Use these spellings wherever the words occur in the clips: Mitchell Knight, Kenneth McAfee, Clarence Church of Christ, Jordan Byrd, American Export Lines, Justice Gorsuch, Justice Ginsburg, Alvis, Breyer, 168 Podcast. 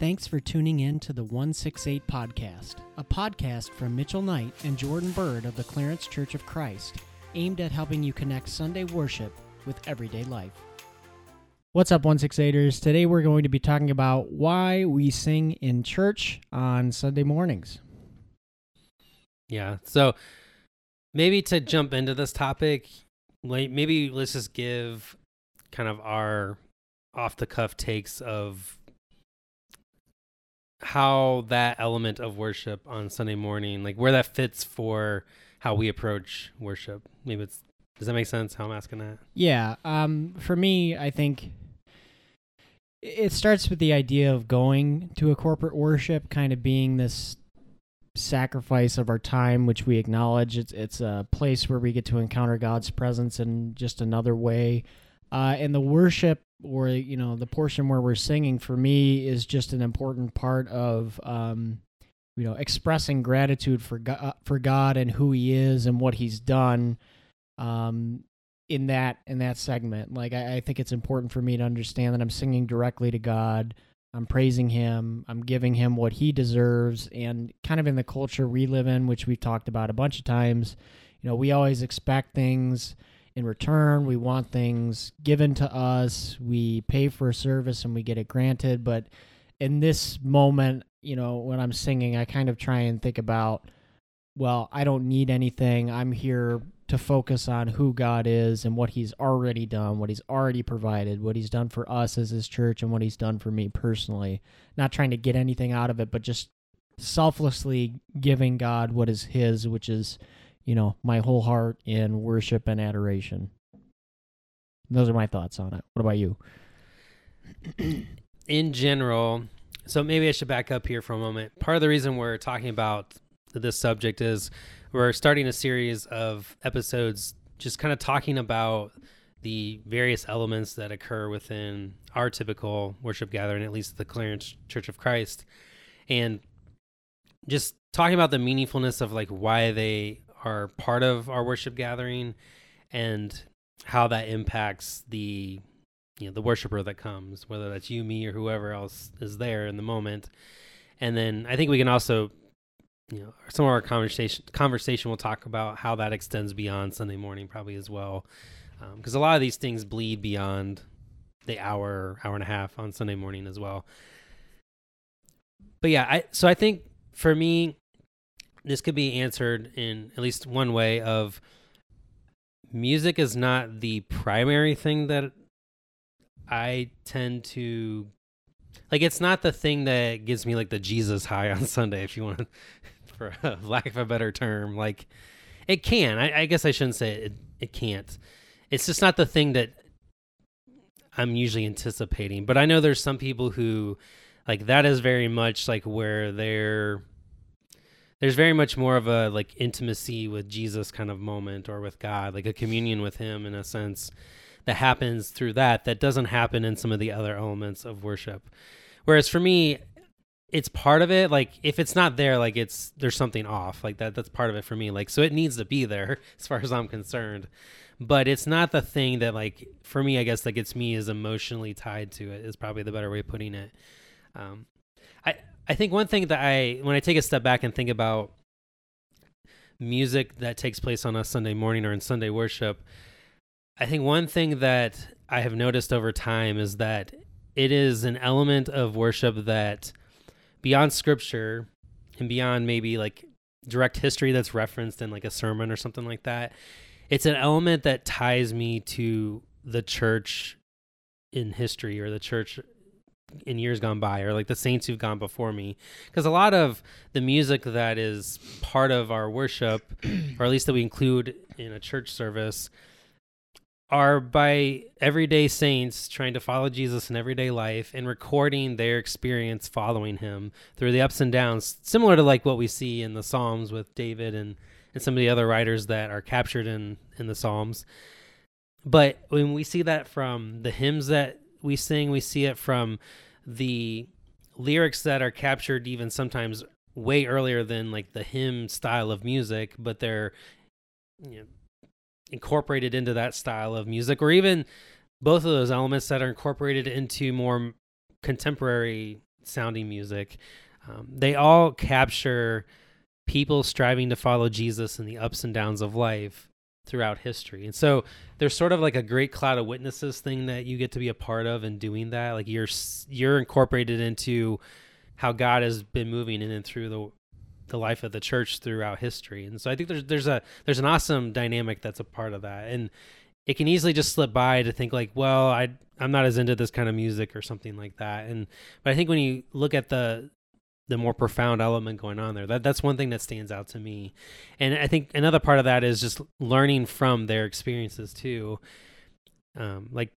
Thanks for tuning in to the 168 Podcast, a podcast from Mitchell Knight and Jordan Byrd of the Clarence Church of Christ, aimed at helping you connect Sunday worship with everyday life. What's up, 168ers? Today we're going to be talking about why we sing in church on Sunday mornings. Yeah, so maybe to jump into this topic, like maybe let's just give kind of our off-the-cuff takes of how that element of worship on Sunday morning, like where that fits for how we approach worship. Maybe it's, does that make sense how I'm asking that? Yeah. For me, I think it starts with the idea of going to a corporate worship kind of being this sacrifice of our time, which we acknowledge. It's a place where we get to encounter God's presence in just another way. And the worship, or, you know, the portion where we're singing, for me is just an important part of, you know, expressing gratitude for God and who He is and what He's done, in that segment. Like, I think it's important for me to understand that I'm singing directly to God. I'm praising Him. I'm giving Him what He deserves. And kind of in the culture we live in, which we've talked about a bunch of times, you know, we always expect things in return. We want things given to us. We pay for a service and we get it granted. But in this moment, you know, when I'm singing, I kind of try and think about, well, I don't need anything. I'm here to focus on who God is and what He's already done, what He's already provided, what He's done for us as His church, and what He's done for me personally. Not trying to get anything out of it, but just selflessly giving God what is His, which is, you know, my whole heart in worship and adoration. Those are my thoughts on it. What about you? In general, so maybe I should back up here for a moment. Part of the reason we're talking about this subject is we're starting a series of episodes just kind of talking about the various elements that occur within our typical worship gathering, at least the Clarence Church of Christ, and just talking about the meaningfulness of like why they are part of our worship gathering and how that impacts the, you know, the worshiper that comes, whether that's you, me, or whoever else is there in the moment. And then I think we can also, you know, some of our conversation will talk about how that extends beyond Sunday morning probably as well, because a lot of these things bleed beyond the hour and a half on Sunday morning as well. But yeah, I think for me, this could be answered in at least one way of music is not the primary thing that I tend to like. It's not the thing that gives me like the Jesus high on Sunday, if you want, for lack of a better term. Like it can, I guess I shouldn't say it can't. It's just not the thing that I'm usually anticipating, but I know there's some people who like, that is very much like where there's very much more of a like intimacy with Jesus kind of moment, or with God, like a communion with Him in a sense that happens through that doesn't happen in some of the other elements of worship. Whereas for me, it's part of it. Like if it's not there, like there's something off, like that's part of it for me. Like, so it needs to be there as far as I'm concerned, but it's not the thing that like, for me, I guess that gets me as emotionally tied to it is probably the better way of putting it. I think one thing that when I take a step back and think about music that takes place on a Sunday morning or in Sunday worship, I think one thing that I have noticed over time is that it is an element of worship that beyond scripture and beyond maybe like direct history that's referenced in like a sermon or something like that, it's an element that ties me to the church in history or the church in years gone by, or like the saints who've gone before me. Because a lot of the music that is part of our worship, or at least that we include in a church service, are by everyday saints trying to follow Jesus in everyday life and recording their experience following Him through the ups and downs, similar to like what we see in the Psalms with David and some of the other writers that are captured in the Psalms. But when we see that from the hymns that we sing, we see it from the lyrics that are captured even sometimes way earlier than like the hymn style of music, but they're, you know, incorporated into that style of music, or even both of those elements that are incorporated into more contemporary sounding music. They all capture people striving to follow Jesus in the ups and downs of life throughout history. And so there's sort of like a great cloud of witnesses thing that you get to be a part of in doing that. Like you're incorporated into how God has been moving in and through the life of the church throughout history. And so I think there's an awesome dynamic that's a part of that. And it can easily just slip by to think like, well, I'm not as into this kind of music or something like that. But I think when you look at the more profound element going on there, that's one thing that stands out to me. And I think another part of that is just learning from their experiences too. Like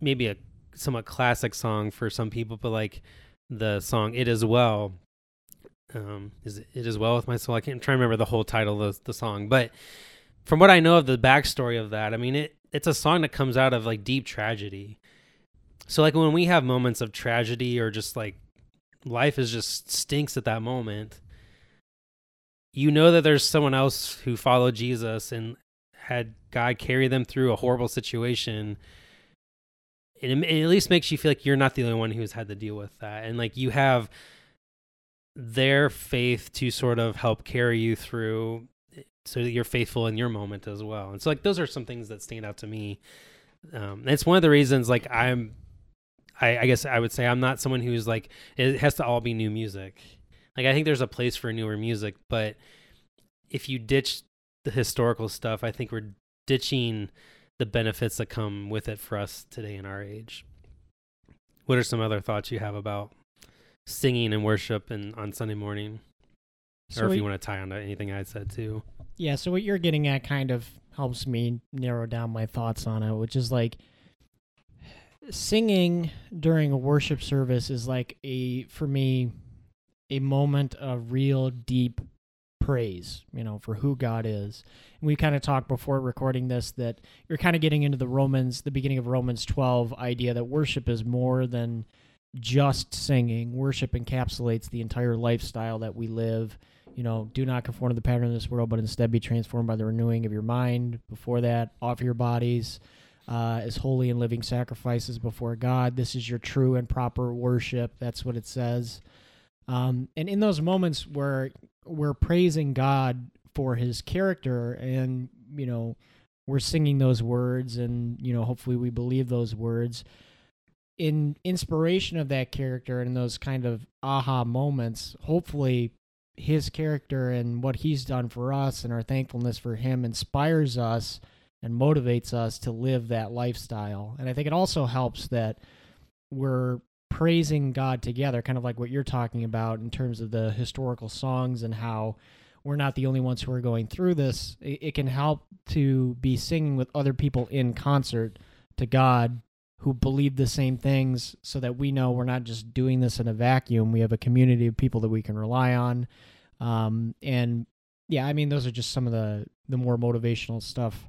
maybe a somewhat classic song for some people, but like the song "It Is Well," is "It Is Well with My Soul." I can't try to remember the whole title of the song, but from what I know of the backstory of that, I mean, it's a song that comes out of like deep tragedy. So like when we have moments of tragedy or just like life is just stinks at that moment, you know that there's someone else who followed Jesus and had God carry them through a horrible situation. And it at least makes you feel like you're not the only one who's had to deal with that. And like you have their faith to sort of help carry you through so that you're faithful in your moment as well. And so like, those are some things that stand out to me. It's one of the reasons like I guess I would say I'm not someone who's like, it has to all be new music. Like I think there's a place for newer music, but if you ditch the historical stuff, I think we're ditching the benefits that come with it for us today in our age. What are some other thoughts you have about singing and worship and on Sunday morning? So or if you want to tie on to anything I said too. Yeah, so what you're getting at kind of helps me narrow down my thoughts on it, which is like, singing during a worship service is like for me, a moment of real deep praise, you know, for who God is. And we kind of talked before recording this that you're kind of getting into the beginning of Romans 12 idea that worship is more than just singing. Worship encapsulates the entire lifestyle that we live. You know, do not conform to the pattern of this world, but instead be transformed by the renewing of your mind. Before that, offer your bodies as holy and living sacrifices before God. This is your true and proper worship. That's what it says. And in those moments where we're praising God for his character and, you know, we're singing those words and, you know, hopefully we believe those words, in inspiration of that character and those kind of aha moments, hopefully his character and what he's done for us and our thankfulness for him inspires us and motivates us to live that lifestyle. And I think it also helps that we're praising God together, kind of like what you're talking about in terms of the historical songs and how we're not the only ones who are going through this. It can help to be singing with other people in concert to God who believe the same things so that we know we're not just doing this in a vacuum. We have a community of people that we can rely on. And yeah, I mean, those are just some of the more motivational stuff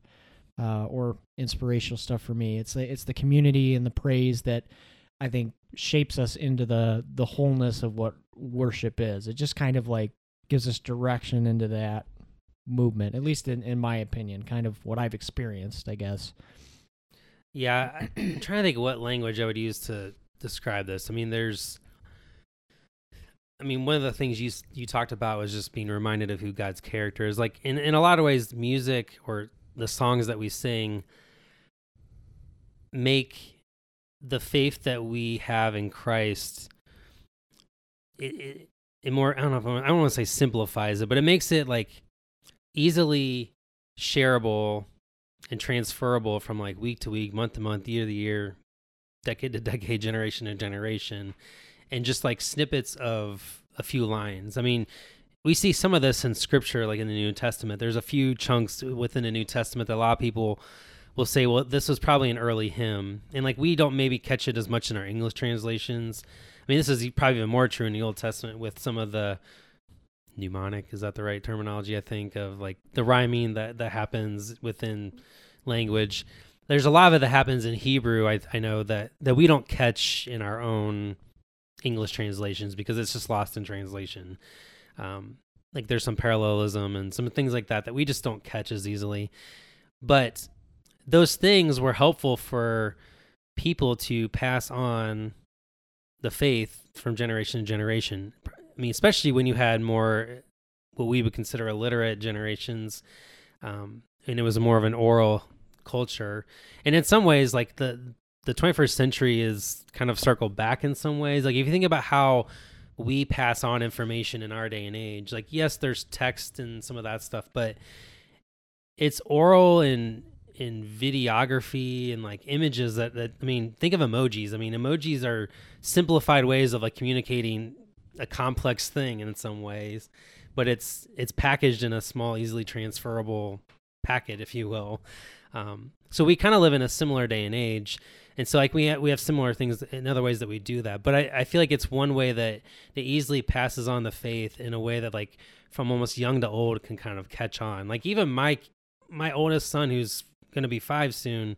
or inspirational stuff for me. It's the community and the praise that I think shapes us into the wholeness of what worship is. It just kind of like gives us direction into that movement, at least in my opinion, kind of what I've experienced, I guess. Yeah, I'm trying to think what language I would use to describe this. I mean, one of the things you talked about was just being reminded of who God's character is. Like in a lot of ways, music or the songs that we sing make the faith that we have in Christ, it more, I don't want to say simplifies it, but it makes it like easily shareable and transferable from like week to week, month to month, year to year, decade to decade, generation to generation, and just like snippets of a few lines. I mean, we see some of this in Scripture, like in the New Testament. There's a few chunks within the New Testament that a lot of people will say, well, this was probably an early hymn. And like we don't maybe catch it as much in our English translations. I mean, this is probably even more true in the Old Testament with some of the mnemonic, is that the right terminology, I think, of like the rhyming that happens within language. There's a lot of it that happens in Hebrew, I know, that we don't catch in our own English translations because it's just lost in translation. Like there's some parallelism and some things like that we just don't catch as easily. But those things were helpful for people to pass on the faith from generation to generation. I mean, especially when you had more what we would consider illiterate generations, and it was more of an oral culture. And in some ways, like the 21st century is kind of circled back in some ways. Like if you think about how we pass on information in our day and age, like, yes, there's text and some of that stuff, but it's oral and in videography and like images that, I mean, think of emojis. I mean, emojis are simplified ways of like communicating a complex thing in some ways, but it's packaged in a small, easily transferable packet, if you will. So we kind of live in a similar day and age. And so like we have similar things in other ways that we do that. But I feel like it's one way that it easily passes on the faith in a way that like from almost young to old can kind of catch on. Like even my oldest son, who's going to be 5 soon,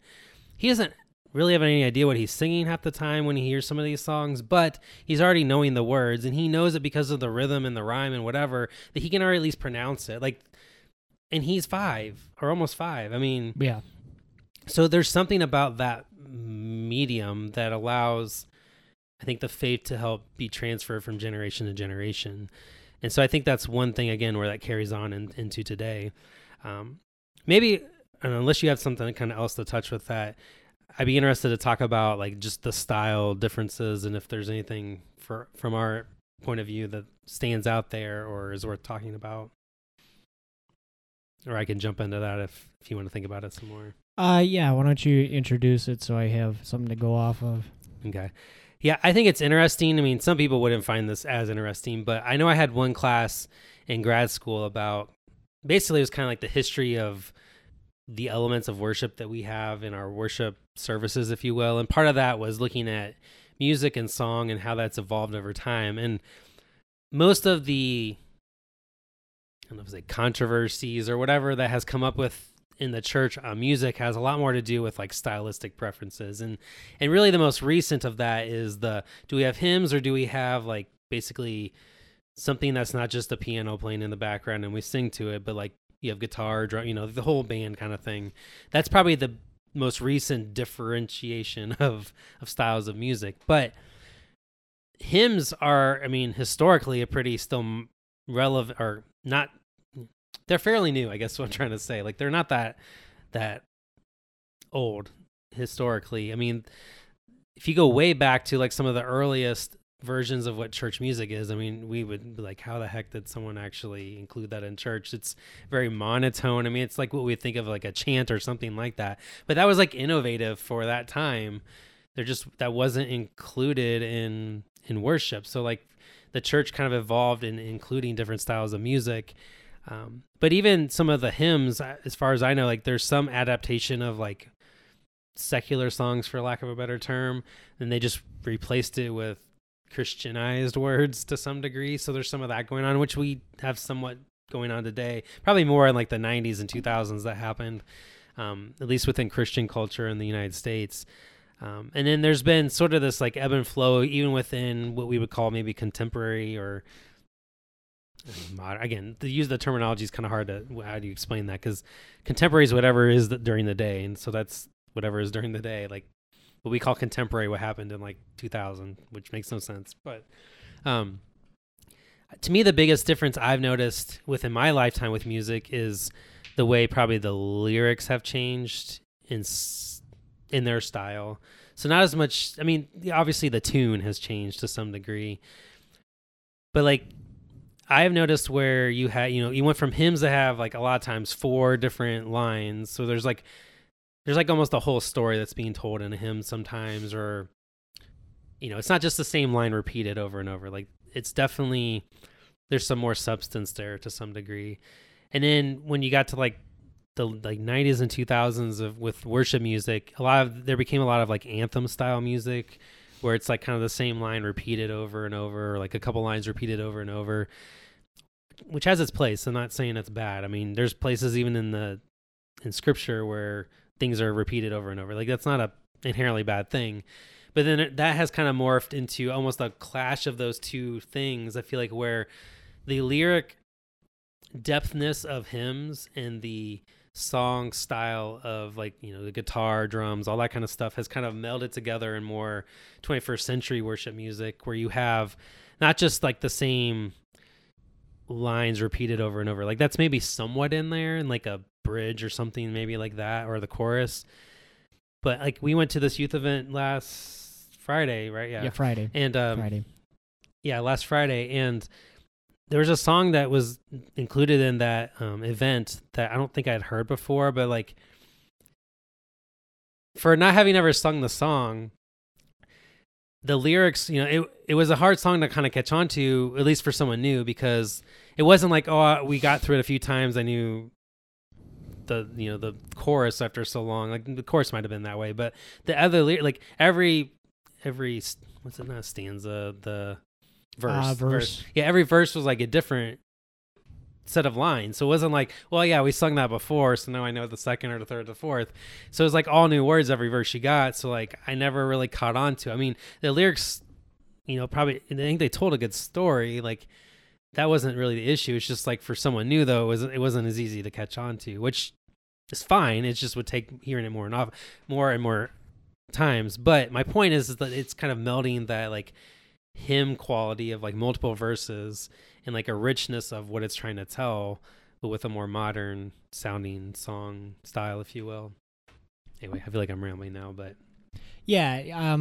he doesn't really have any idea what he's singing half the time when he hears some of these songs, but he's already knowing the words, and he knows it because of the rhythm and the rhyme and whatever, that he can already at least pronounce it. Like, and he's 5 or almost 5. I mean, yeah. So there's something about that medium that allows, I think, the faith to help be transferred from generation to generation. And so I think that's one thing, again, where that carries on into today. Maybe, and unless you have something kind of else to touch with that, I'd be interested to talk about like just the style differences and if there's anything from our point of view that stands out there or is worth talking about. Or I can jump into that if you want to think about it some more. Yeah, why don't you introduce it so I have something to go off of. Okay. Yeah, I think it's interesting. I mean, some people wouldn't find this as interesting, but I know I had one class in grad school about, basically it was kind of like the history of the elements of worship that we have in our worship services, if you will. And part of that was looking at music and song and how that's evolved over time. And most of the, I don't know if it's like controversies or whatever that has come up with in the church on music has a lot more to do with like stylistic preferences. And really the most recent of that is do we have hymns or do we have like basically something that's not just the piano playing in the background and we sing to it, but like you have guitar, drum, you know, the whole band kind of thing. That's probably the most recent differentiation of styles of music. But hymns are, I mean, historically a pretty still relevant, or not, they're fairly new, I guess what I'm trying to say. Like they're not that old historically. I mean, if you go way back to like some of the earliest versions of what church music is, I mean, we would be like, how the heck did someone actually include that in church? It's very monotone. I mean, it's like what we think of like a chant or something like that, but that was like innovative for that time. That wasn't included in worship. So like the church kind of evolved in including different styles of music. But even some of the hymns, as far as I know, like there's some adaptation of like secular songs, for lack of a better term, and they just replaced it with Christianized words to some degree. So there's some of that going on, which we have somewhat going on today, probably more in like the 90s and 2000s that happened, at least within Christian culture in the United States. And then there's been sort of this like ebb and flow, even within what we would call maybe contemporary or modern. Again, to use the terminology is kind of hard to, how do you explain that? Because contemporary is whatever is during the day. And so that's whatever is during the day. Like, what we call contemporary, what happened in like 2000, which makes no sense. But to me, the biggest difference I've noticed within my lifetime with music is the way probably the lyrics have changed in their style. So not as much, I mean, obviously the tune has changed to some degree, but like I have noticed where you had, you know, you went from hymns that have like a lot of times 4 different lines. So there's like almost a whole story that's being told in a hymn sometimes, or, you know, it's not just the same line repeated over and over. Like it's definitely, there's some more substance there to some degree. And then when you got to like the like 90s and 2000s with worship music, there became a lot of like anthem style music where it's like kind of the same line repeated over and over, or like a couple lines repeated over and over, which has its place. I'm not saying it's bad. I mean, there's places even in scripture where things are repeated over and over. Like that's not a inherently bad thing, but then that has kind of morphed into almost a clash of those two things. I feel like where the lyric depthness of hymns and the song style of, like, you know, the guitar, drums, all that kind of stuff has kind of melded together in more 21st century worship music, where you have not just like the same lines repeated over and over. Like, that's maybe somewhat in there, in like a bridge or something, maybe like that, or the chorus. But like, we went to this youth event last Friday, right? Yeah. Friday. And last Friday. And there was a song that was included in that event that I don't think I'd heard before, but like, for not having ever sung the song, the lyrics, you know, it was a hard song to kind of catch on to, at least for someone new, because it wasn't like, oh, we got through it a few times, I knew the chorus after so long. Like, the chorus might have been that way, but the other lyric, like every what's it, not stanza, the verse. Yeah, every verse was like a different set of lines. So it wasn't like, well, yeah, we sung that before, so now I know the second or the third or the fourth. So it was like all new words every verse you got. So like, I never really caught on to. I mean, the lyrics, you know, probably, I think they told a good story. Like, that wasn't really the issue. It's just like, for someone new though, it wasn't as easy to catch on to, which is fine. It just would take hearing it more and more times. But my point is that it's kind of melding that like hymn quality of like multiple verses and like a richness of what it's trying to tell, but with a more modern sounding song style, if you will. Anyway, I feel like I'm rambling now, but yeah.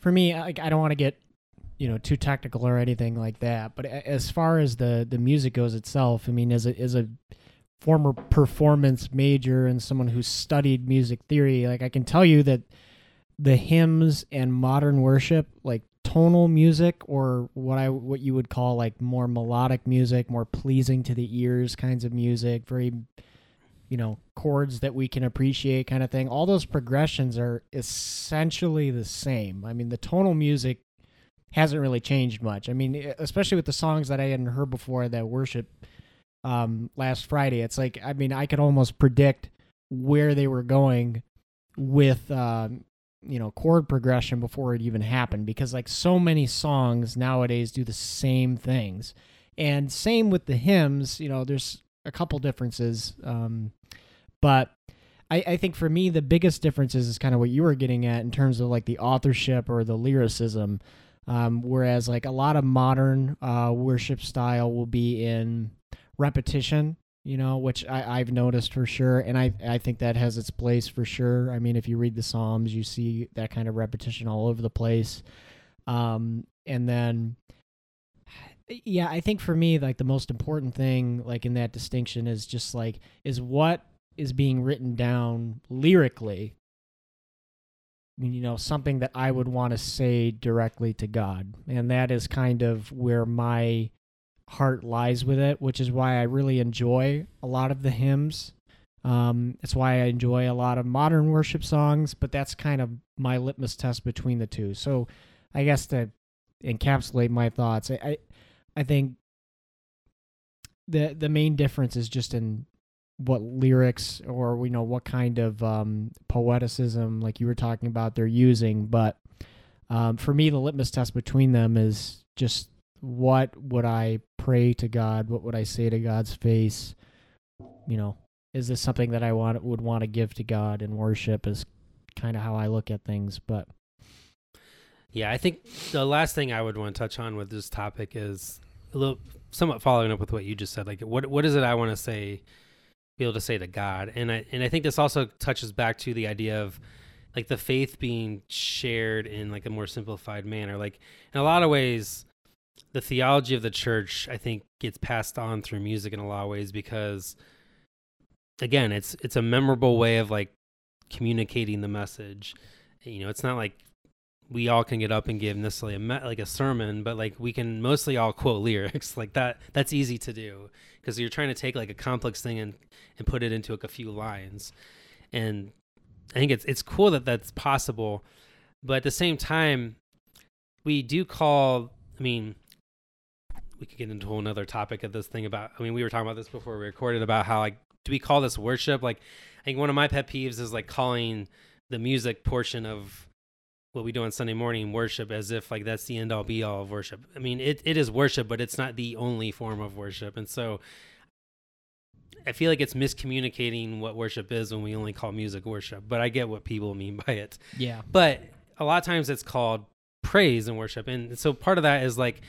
For me, like, I don't want to get, you know, too technical or anything like that, but as far as the music goes itself, I mean, as a former performance major and someone who studied music theory, like, I can tell you that the hymns and modern worship, like tonal music, or what you would call like more melodic music, more pleasing to the ears kinds of music, very, you know, chords that we can appreciate kind of thing, all those progressions are essentially the same. I mean, the tonal music hasn't really changed much. I mean, especially with the songs that I hadn't heard before that worship last Friday, it's like, I mean, I could almost predict where they were going with you know, chord progression before it even happened, because like so many songs nowadays do the same things. And same with the hymns, you know, there's a couple differences. But I think for me, the biggest difference is kind of what you were getting at in terms of like the authorship or the lyricism. Whereas like a lot of modern worship style will be in repetition, you know, which I've noticed for sure. And I think that has its place for sure. I mean, if you read the Psalms, you see that kind of repetition all over the place. And then, yeah, I think for me, like the most important thing, like in that distinction is just like, is what is being written down lyrically, I mean, you know, something that I would want to say directly to God. And that is kind of where my heart lies with it, which is why I really enjoy a lot of the hymns. It's why I enjoy a lot of modern worship songs, but that's kind of my litmus test between the two. So I guess to encapsulate my thoughts, I think the main difference is just in what lyrics, or we know what kind of poeticism, like you were talking about, they're using. But for me, the litmus test between them is just, what would I pray to God? What would I say to God's face? You know, is this something that I would want to give to God in worship, is kind of how I look at things. But yeah, I think the last thing I would want to touch on with this topic is a little somewhat following up with what you just said. Like, what is it I want to say, be able to say to God? And I think this also touches back to the idea of like the faith being shared in like a more simplified manner. Like, in a lot of ways, the theology of the church, I think, gets passed on through music in a lot of ways, because again, it's a memorable way of like communicating the message. You know, it's not like we all can get up and give necessarily a sermon, but like we can mostly all quote lyrics like that. That's easy to do, because you're trying to take like a complex thing and put it into like a few lines. And I think it's cool that that's possible. But at the same time, we could get into a whole nother topic of this thing about, I mean, we were talking about this before we recorded, about how, like, do we call this worship? Like, I think one of my pet peeves is like calling the music portion of what we do on Sunday morning worship, as if like that's the end all be all of worship. I mean, it is worship, but it's not the only form of worship. And so I feel like it's miscommunicating what worship is when we only call music worship, but I get what people mean by it. Yeah. But a lot of times it's called praise and worship. And so part of that is like,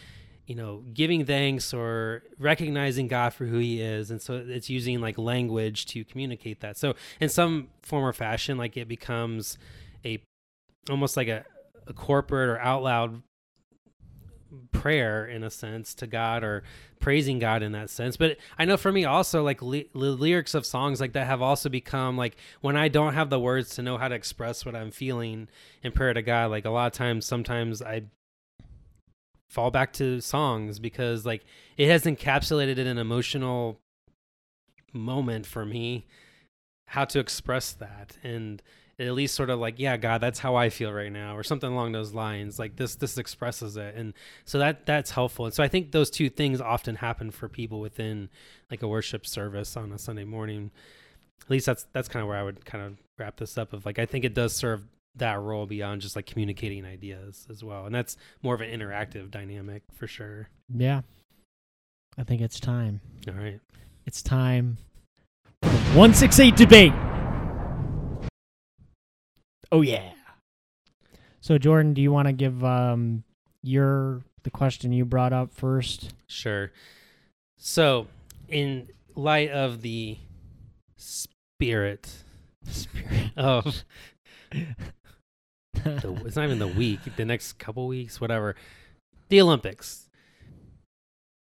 you know, giving thanks or recognizing God for who he is. And so it's using like language to communicate that. So in some form or fashion, like it becomes almost like a corporate or out loud prayer in a sense to God, or praising God in that sense. But I know for me also, like lyrics of songs like that have also become like, when I don't have the words to know how to express what I'm feeling in prayer to God, like a lot of times, sometimes I fall back to songs because like it has encapsulated an emotional moment for me, how to express that. And at least sort of like, yeah, God, that's how I feel right now, or something along those lines. Like this expresses it. And so that's helpful. And so I think those two things often happen for people within like a worship service on a Sunday morning. At least that's kind of where I would kind of wrap this up of like, I think it does serve that role beyond just like communicating ideas as well. And that's more of an interactive dynamic for sure. Yeah. I think it's time. All right. It's time for 168 debate. Oh, yeah. So, Jordan, do you want to give the question you brought up first? Sure. So, in light of the spirit of... it's not even the week, the next couple weeks, whatever. The Olympics.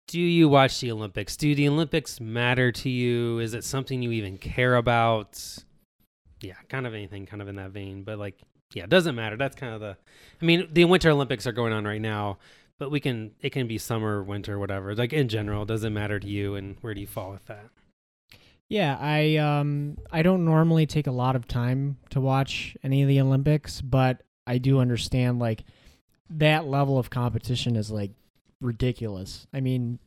Do you watch the Olympics? Do the Olympics matter to you? Is it something you even care about? Yeah, kind of anything kind of in that vein, but like, yeah, it doesn't matter. That's kind of the Winter Olympics are going on right now, but it can be summer, winter, whatever. Like in general, does it matter to you, and where do you fall with that? Yeah, I don't normally take a lot of time to watch any of the Olympics, but I do understand like that level of competition is like ridiculous. I mean,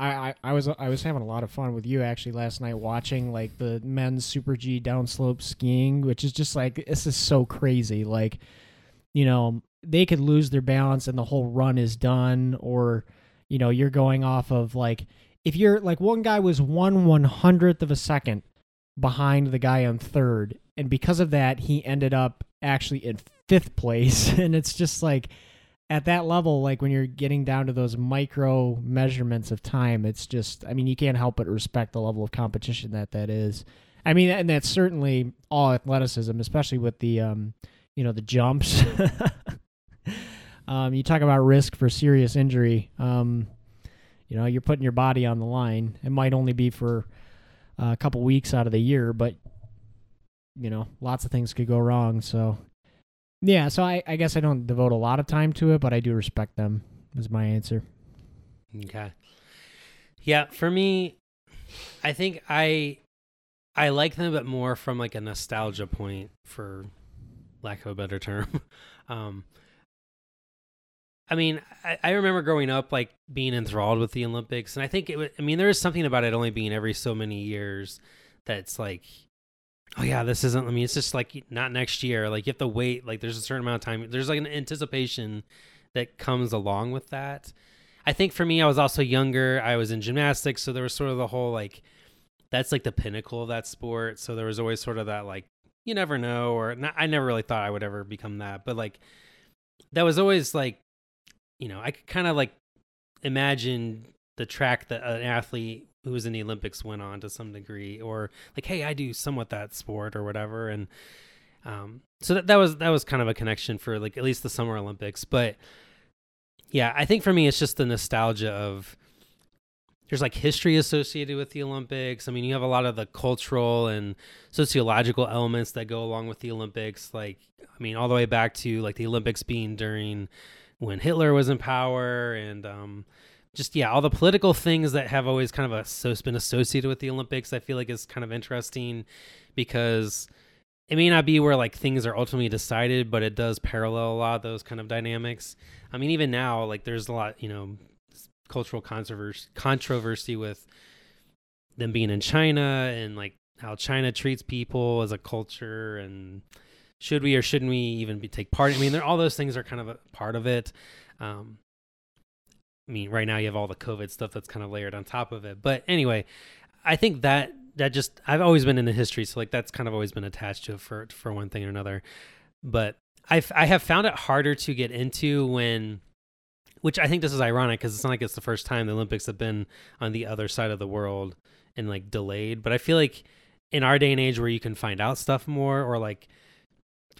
I was having a lot of fun with you actually last night watching like the men's Super G downslope skiing, which is just like, this is so crazy. Like, you know, they could lose their balance and the whole run is done, or, you know, you're going off of like, if you're like one guy was 1/100th of a second behind the guy on third. And because of that, he ended up actually in fifth place. And it's just like, at that level, like when you're getting down to those micro measurements of time, it's just, I mean, you can't help but respect the level of competition that is. I mean, and that's certainly all athleticism, especially with the, you know, the jumps. You talk about risk for serious injury. You know, you're putting your body on the line. It might only be for a couple weeks out of the year, but, you know, lots of things could go wrong, so... Yeah, so I guess I don't devote a lot of time to it, but I do respect them, is my answer. Okay. Yeah, for me, I think I like them a bit more from like a nostalgia point, for lack of a better term. I mean, I remember growing up like being enthralled with the Olympics, and I think there is something about it only being every so many years that's like, oh yeah, this isn't, I mean, it's just like not next year. Like you have to wait, like there's a certain amount of time. There's like an anticipation that comes along with that. I think for me, I was also younger. I was in gymnastics. So there was sort of the whole, like, that's like the pinnacle of that sport. So there was always sort of that, like, you never know, or not, I never really thought I would ever become that, but like, that was always like, you know, I could kind of like imagine the track that an athlete who was in the Olympics went on to some degree, or like, hey, I do somewhat that sport or whatever. And so that was kind of a connection for like at least the Summer Olympics. But yeah, I think for me, it's just the nostalgia of there's like history associated with the Olympics. I mean, you have a lot of the cultural and sociological elements that go along with the Olympics. Like, I mean, all the way back to like the Olympics being during when Hitler was in power, and, just, yeah, all the political things that have always kind of been associated with the Olympics, I feel like is kind of interesting because it may not be where like things are ultimately decided, but it does parallel a lot of those kind of dynamics. I mean, even now, like there's a lot, you know, cultural controversy with them being in China, and like how China treats people as a culture, and should we or shouldn't we even take part? I mean, all those things are kind of a part of it. I mean, right now you have all the COVID stuff that's kind of layered on top of it. But anyway, I think that just, I've always been into history, so like that's kind of always been attached to it for one thing or another. But I have found it harder to get into when, which I think this is ironic because it's not like it's the first time the Olympics have been on the other side of the world and like delayed. But I feel like in our day and age where you can find out stuff more, or like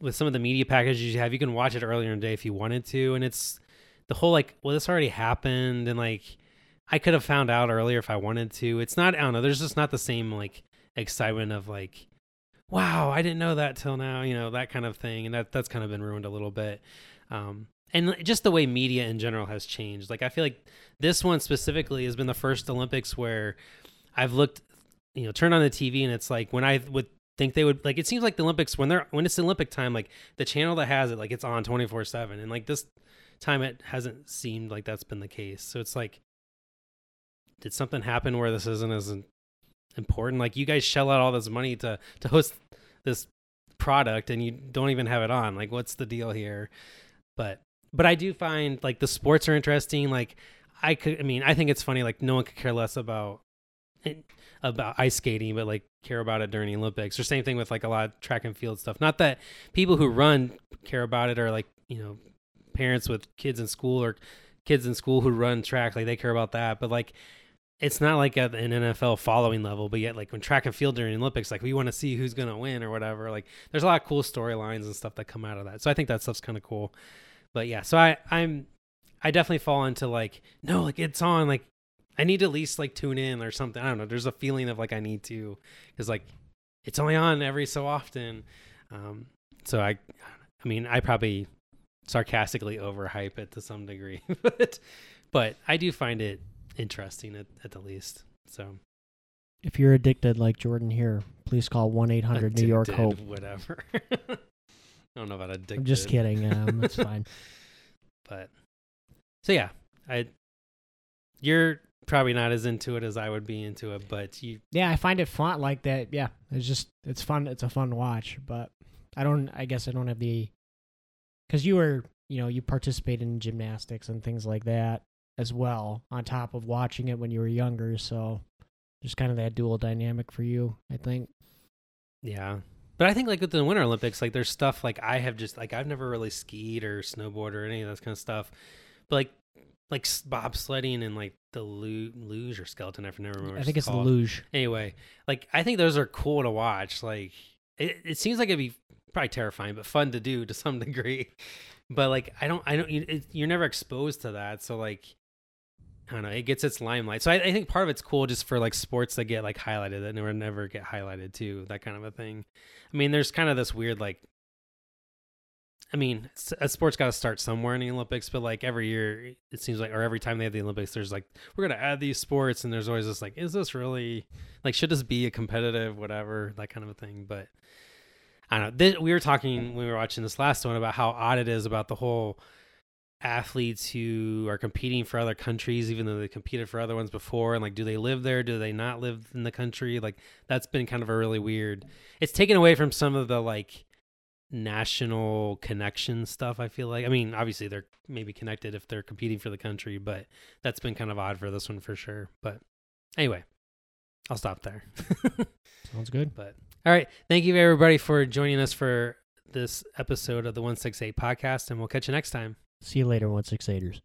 with some of the media packages you have, you can watch it earlier in the day if you wanted to. And it's the whole like, well, this already happened, and like I could have found out earlier if I wanted to. It's not, I don't know, there's just not the same like excitement of like, wow, I didn't know that till now, you know, that kind of thing. And that's kind of been ruined a little bit. And just the way media in general has changed. Like, I feel like this one specifically has been the first Olympics where I've looked, you know, turned on the TV, and it's like when I would think they would, like, it seems like the Olympics when it's Olympic time, like the channel that has it, like it's on 24/7. And like this time it hasn't seemed like that's been the case. So it's like, did something happen where this isn't as important? Like, you guys shell out all this money to host this product and you don't even have it on. Like, what's the deal here? But I do find like the sports are interesting. Like, I think it's funny, like no one could care less about ice skating, but like care about it during the Olympics, or same thing with like a lot of track and field stuff. Not that people who run care about it, or like, you know, parents with kids in school, or kids in school who run track, like they care about that. But like, it's not like at an NFL following level, but yet like when track and field during the Olympics, like we want to see who's going to win or whatever. Like, there's a lot of cool storylines and stuff that come out of that. So I think that stuff's kind of cool. But yeah, so I definitely fall into like, no, like it's on, like I need to at least like tune in or something. I don't know. There's a feeling of like, I need to, because like it's only on every so often. So I mean, I probably sarcastically overhype it to some degree, but I do find it interesting at the least. So if you're addicted like Jordan here, please call 1-800 New York Hope. Whatever. I don't know about addicted. I'm just kidding. That's fine. But so yeah, you're probably not as into it as I would be into it, but you. Yeah, I find it fun like that. Yeah, it's fun. It's a fun watch, but I guess I don't have the, because you were, you know, you participated in gymnastics and things like that as well, on top of watching it when you were younger. So there's kind of that dual dynamic for you, I think. Yeah. But I think like with the Winter Olympics, like there's stuff like I have just like, I've never really skied or snowboarded or any of that kind of stuff. But like bobsledding and like the luge or skeleton, I never remember. I think it's the luge. Anyway, like I think those are cool to watch. Like it seems like it'd be probably terrifying, but fun to do to some degree. But like, you're never exposed to that. So like, I don't know, it gets its limelight. So I think part of it's cool just for like sports that get like highlighted that never get highlighted too, that kind of a thing. I mean, there's kind of this weird like, I mean, a sport's got to start somewhere in the Olympics, but like every year it seems like, or every time they have the Olympics, there's like, we're going to add these sports, and there's always this like, is this really, like, should this be a competitive whatever, that kind of a thing. But I don't know, we were talking when we were watching this last one about how odd it is about the whole athletes who are competing for other countries, even though they competed for other ones before, and like, do they live there? Do they not live in the country? Like, that's been kind of a really weird, it's taken away from some of the like national connection stuff, I feel like. I mean, obviously they're maybe connected if they're competing for the country, but that's been kind of odd for this one for sure. But anyway, I'll stop there. Sounds good. But all right, thank you everybody for joining us for this episode of the 168 Podcast, and we'll catch you next time. See you later, 168ers.